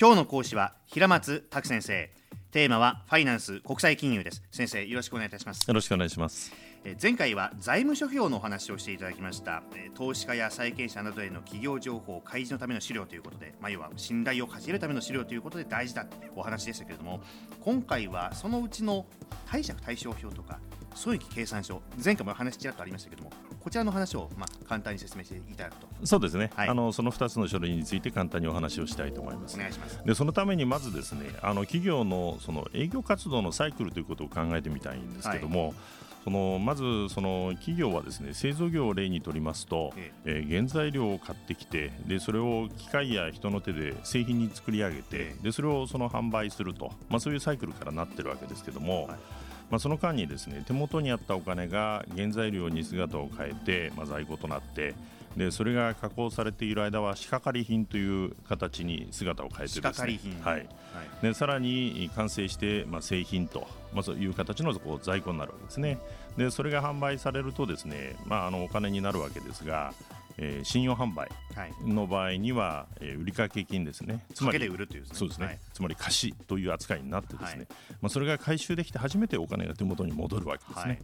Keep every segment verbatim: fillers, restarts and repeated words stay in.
今日の講師は平松卓先生、テーマはファイナンス国際金融です。先生、よろしくお願いいたします。よろしくお願いします。前回は財務諸表のお話をしていただきました。投資家や債権者などへの企業情報開示のための資料ということで、まあ、要は信頼を勝ち得るための資料ということで大事だというお話でしたけれども、今回はそのうちの貸借対照表とか損益計算書、前回も話ちらっとありましたけれども、こちらの話をまあ簡単に説明していただくと。そうですね、はい、あのそのふたつの書類について簡単にお話をしたいと思います。お願いします。でそのためにまずですね、あの企業のその営業活動のサイクルということを考えてみたいんですけれども、はい、そのまずその企業はですね、製造業を例にとりますと、えええー、原材料を買ってきて、でそれを機械や人の手で製品に作り上げて、でそれをその販売すると、まあ、そういうサイクルからなってるわけですけれども、はい、まあ、その間にですね、手元にあったお金が原材料に姿を変えて、まあ、在庫となって、でそれが加工されている間は仕掛かり品という形に姿を変えてですね、仕掛かり品、はいはい、でさらに完成して、まあ、製品と、まあ、そういう形のこう在庫になるわけですね。でそれが販売されるとですね、まあ、あのお金になるわけですが、えー、信用販売の場合には、えー、売掛金ですね、つまりで売るというですね、そうですね、はい、つまり貸しという扱いになってですね、はい、まあ、それが回収できて初めてお金が手元に戻るわけですね、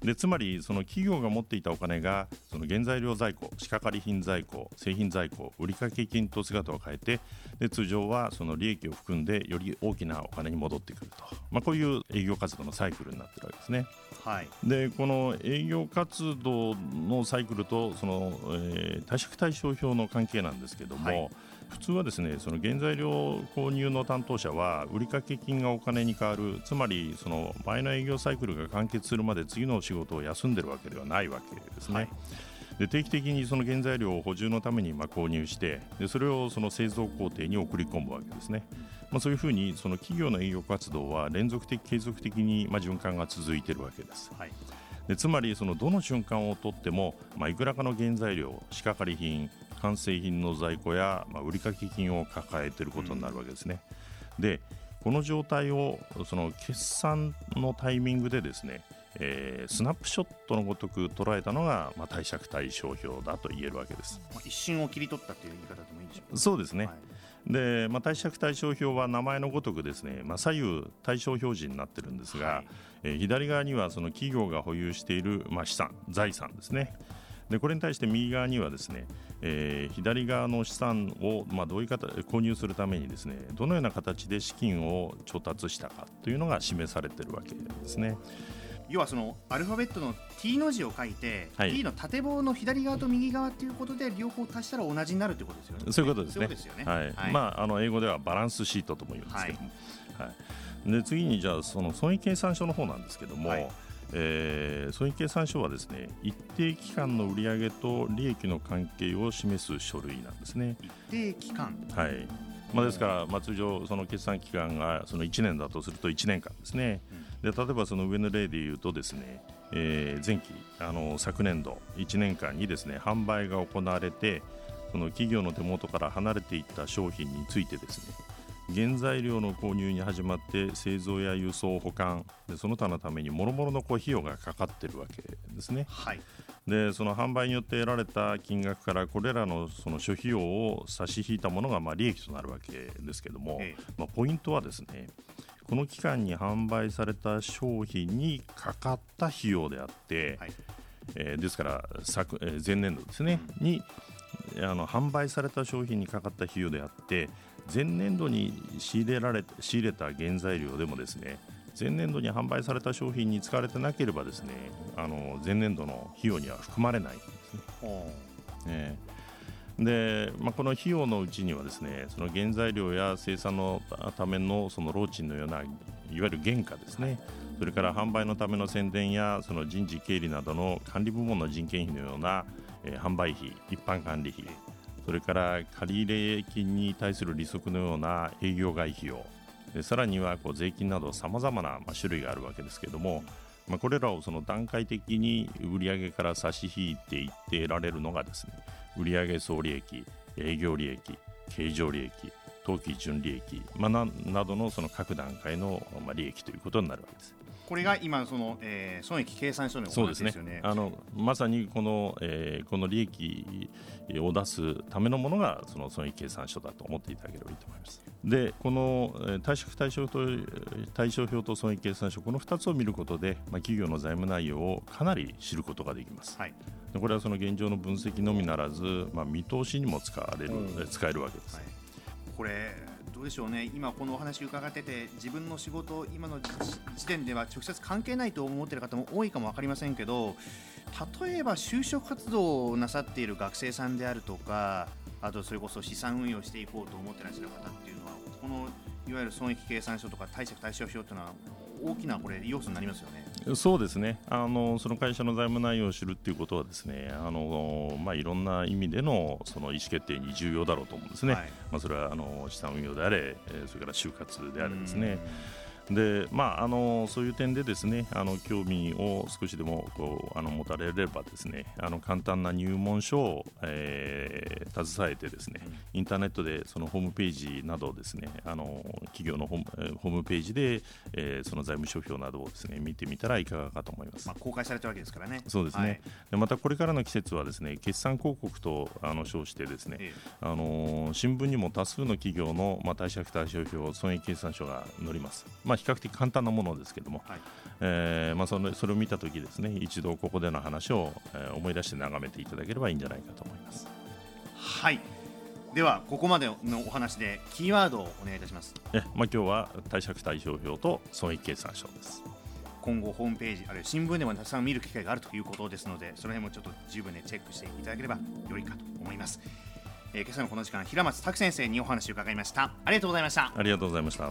はい、でつまりその企業が持っていたお金がその原材料在庫、仕掛かり品在庫、製品在庫、売掛金と姿を変えて、で通常はその利益を含んでより大きなお金に戻ってくると、まあ、こういう営業活動のサイクルになっているわけですね、はい、でこの営業活動のサイクルとその、えー貸借対照表の関係なんですけども、はい、普通はですね、その原材料購入の担当者は売掛金がお金に変わる、つまりその前の営業サイクルが完結するまで次の仕事を休んでるわけではないわけですね、はい、で定期的にその原材料を補充のためにまあ購入して、でそれをその製造工程に送り込むわけですね、まあ、そういうふうにその企業の営業活動は連続的継続的にまあ循環が続いているわけです、はい、でつまりそのどの瞬間をとっても、まあ、いくらかの原材料、仕掛かり品、完成品の在庫や、まあ、売掛金を抱えていることになるわけですね、うん、でこの状態をその決算のタイミングでですね、えー、スナップショットのごとく捉えたのが、まあ、貸借対照表だと言えるわけです。一瞬を切り取ったという言い方でもいいでしょうか。そうですね、はい、でまあ、貸借対照表は名前のごとくですね、まあ、左右対照表示になっているんですが、はい、えー、左側にはその企業が保有している、まあ、資産、財産ですね。でこれに対して右側にはですね、えー、左側の資産を、まあ、どういう方購入するためにですね、どのような形で資金を調達したかというのが示されているわけですね。要はそのアルファベットの T の字を書いて、はい、T の縦棒の左側と右側ということで両方足したら同じになるということですよね。そういうことですね。そうですよね、はいはい、まあ、あの英語ではバランスシートとも言うんですけども、はいはい、で次にじゃあその損益計算書の方なんですけども、はい、えー、損益計算書はですね、一定期間の売上と利益の関係を示す書類なんですね。一定期間、はい、まあ、ですから、まあ、通常その決算期間がそのいちねんだとするといちねんかんですね、うん、で例えばその上の例でいうとですね、えー、前期あの昨年度いちねんかんにですね、販売が行われてその企業の手元から離れていった商品についてですね、原材料の購入に始まって製造や輸送、保管、でその他のために諸々のこう費用がかかっているわけですね、はい、でその販売によって得られた金額からこれらのその諸費用を差し引いたものがまあ利益となるわけですけども、ええ、まあ、ポイントはですね、この期間に販売された商品にかかった費用であって、はい、えー、ですから昨、えー、前年度ですね、うん、にあの販売された商品にかかった費用であって、前年度に仕入れられ仕入れた原材料でもですね、前年度に販売された商品に使われてなければですね、あの前年度の費用には含まれないんですね。えー、で、まあ、この費用のうちにはですね、その原材料や生産のためのその労賃のようないわゆる原価ですね、それから販売のための宣伝やその人事経理などの管理部門の人件費のような、えー、販売費、一般管理費、それから借入金に対する利息のような営業外費用で、さらにはこう税金などさまざまなまあ種類があるわけですけれども、まあ、これらをその段階的に売上から差し引いていって得られるのがですね、売上総利益、営業利益、経常利益、当期純利益、まあ、な, などのその各段階のまあ利益ということになるわけです。これが今その、えー、損益計算書のお話ですよね。そうですね、あのまさにこの、えー、この利益を出すためのものがその損益計算書だと思っていただければいいと思います。でこの貸借対照と対照表と損益計算書、このふたつを見ることで、まあ、企業の財務内容をかなり知ることができます、はい、これはその現状の分析のみならず、まあ、見通しにも使われる、うん、使えるわけです、はい、これどうでしょうね。今このお話伺ってて自分の仕事今の時点では直接関係ないと思っている方も多いかも分かりませんけど、例えば就職活動をなさっている学生さんであるとか、あとそれこそ資産運用していこうと思っていらっしゃる方っていうのは、このいわゆる損益計算書とか貸借対照表というのは大きなこれ要素になりますよね。そうですね、あのその会社の財務内容を知るということはですね、あの、まあ、いろんな意味で の, その意思決定に重要だろうと思うんですね、はい、まあ、それはあの資産運用であれ、それから就活であれですね。で、まあ、あのそういう点でですね、あの興味を少しでもこうあの持たれればですね、あの簡単な入門書を、えー、携えてですね、インターネットでそのホームページなどですね、あの企業のホーム、ホームページで、えー、その財務諸表などをですね見てみたらいかがかと思います、まあ、公開されたわけですからね。そうですね、はい、でまたこれからの季節はですね、決算広告とあの称してですね、ええ、あの新聞にも多数の企業の、まあ、貸借対照表、損益計算書が載ります、まあ比較的簡単なものですけども、はい、えーまあ、そのそれを見たときですね、一度ここでの話を、えー、思い出して眺めていただければいいんじゃないかと思います。はい、ではここまでのお話でキーワードをお願いいたします。え、まあ、今日は貸借対照表と損益計算書です。今後ホームページあるいは新聞でもたくさん見る機会があるということですので、その辺もちょっと十分、ね、チェックしていただければよいかと思います。えー、今朝のこの時間、平松拓先生にお話を伺いました。ありがとうございました。ありがとうございました。